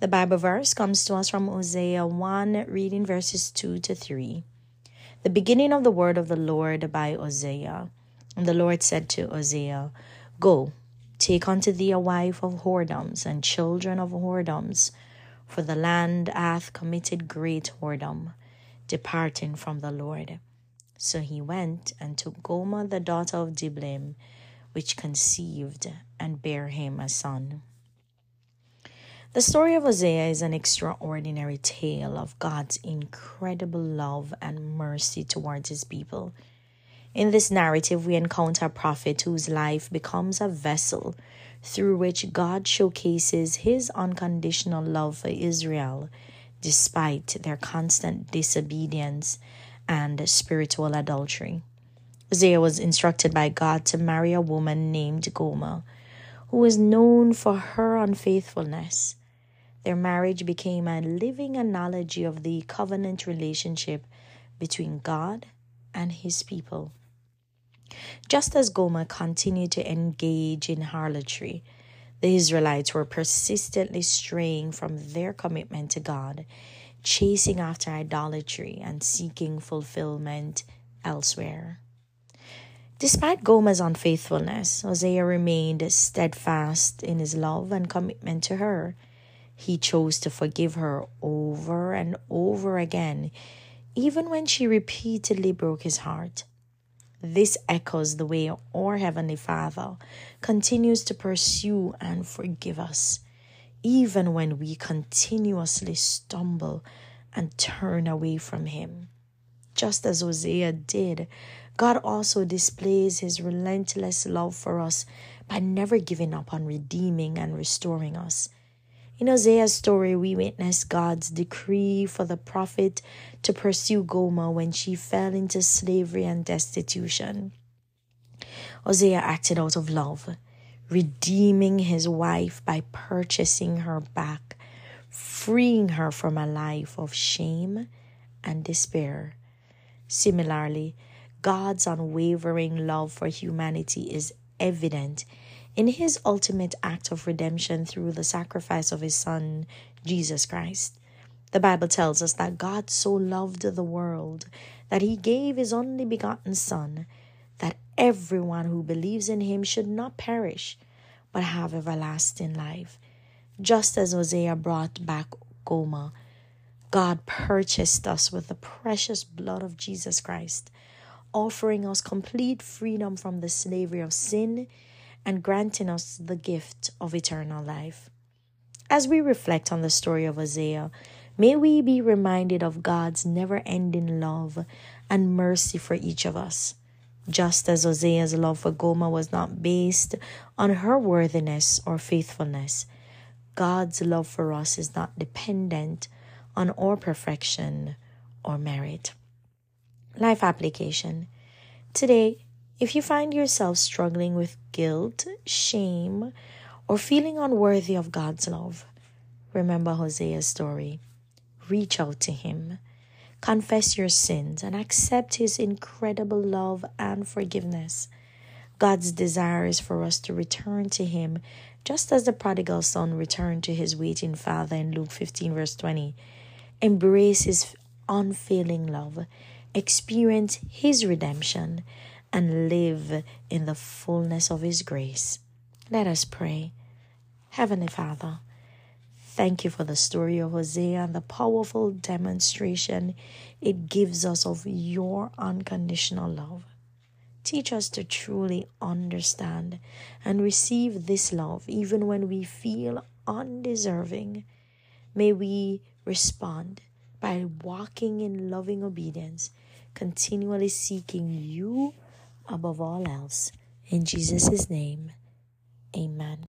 The Bible verse comes to us from Hosea 1, reading verses 2 to 3. The beginning of the word of the Lord by Hosea. And the Lord said to Hosea, Go, take unto thee a wife of whoredoms and children of whoredoms, for the land hath committed great whoredom, departing from the Lord. So he went and took Gomer the daughter of Diblim, which conceived and bare him a son. The story of Hosea is an extraordinary tale of God's incredible love and mercy towards His people. In this narrative, we encounter a prophet whose life becomes a vessel through which God showcases His unconditional love for Israel, despite their constant disobedience and spiritual adultery. Hosea was instructed by God to marry a woman named Gomer, who was known for her unfaithfulness. Their marriage became a living analogy of the covenant relationship between God and His people. Just as Gomer continued to engage in harlotry, the Israelites were persistently straying from their commitment to God, chasing after idolatry and seeking fulfillment elsewhere. Despite Gomer's unfaithfulness, Hosea remained steadfast in his love and commitment to her. He chose to forgive her over and over again, even when she repeatedly broke his heart. This echoes the way our Heavenly Father continues to pursue and forgive us, even when we continuously stumble and turn away from Him. Just as Hosea did, God also displays His relentless love for us by never giving up on redeeming and restoring us. In Hosea's story, we witness God's decree for the prophet to pursue Gomer when she fell into slavery and destitution. Hosea acted out of love, redeeming his wife by purchasing her back, freeing her from a life of shame and despair. Similarly, God's unwavering love for humanity is evident in His ultimate act of redemption through the sacrifice of His Son, Jesus Christ. The Bible tells us that God so loved the world that He gave His only begotten Son, that everyone who believes in Him should not perish, but have everlasting life. Just as Hosea brought back Gomer, God purchased us with the precious blood of Jesus Christ, offering us complete freedom from the slavery of sin and granting us the gift of eternal life. As we reflect on the story of Hosea, may we be reminded of God's never-ending love and mercy for each of us. Just as Hosea's love for Gomer was not based on her worthiness or faithfulness, God's love for us is not dependent on our perfection or merit. Life application. Today, if you find yourself struggling with guilt, shame, or feeling unworthy of God's love, remember Hosea's story. Reach out to Him. Confess your sins and accept His incredible love and forgiveness. God's desire is for us to return to Him, just as the prodigal son returned to his waiting father in Luke 15 verse 20. Embrace His unfailing love, experience His redemption, and live in the fullness of His grace. Let us pray. Heavenly Father, thank You for the story of Hosea and the powerful demonstration it gives us of Your unconditional love. Teach us to truly understand and receive this love even when we feel undeserving. May we respond by walking in loving obedience, continually seeking You above all else. In Jesus' name, amen.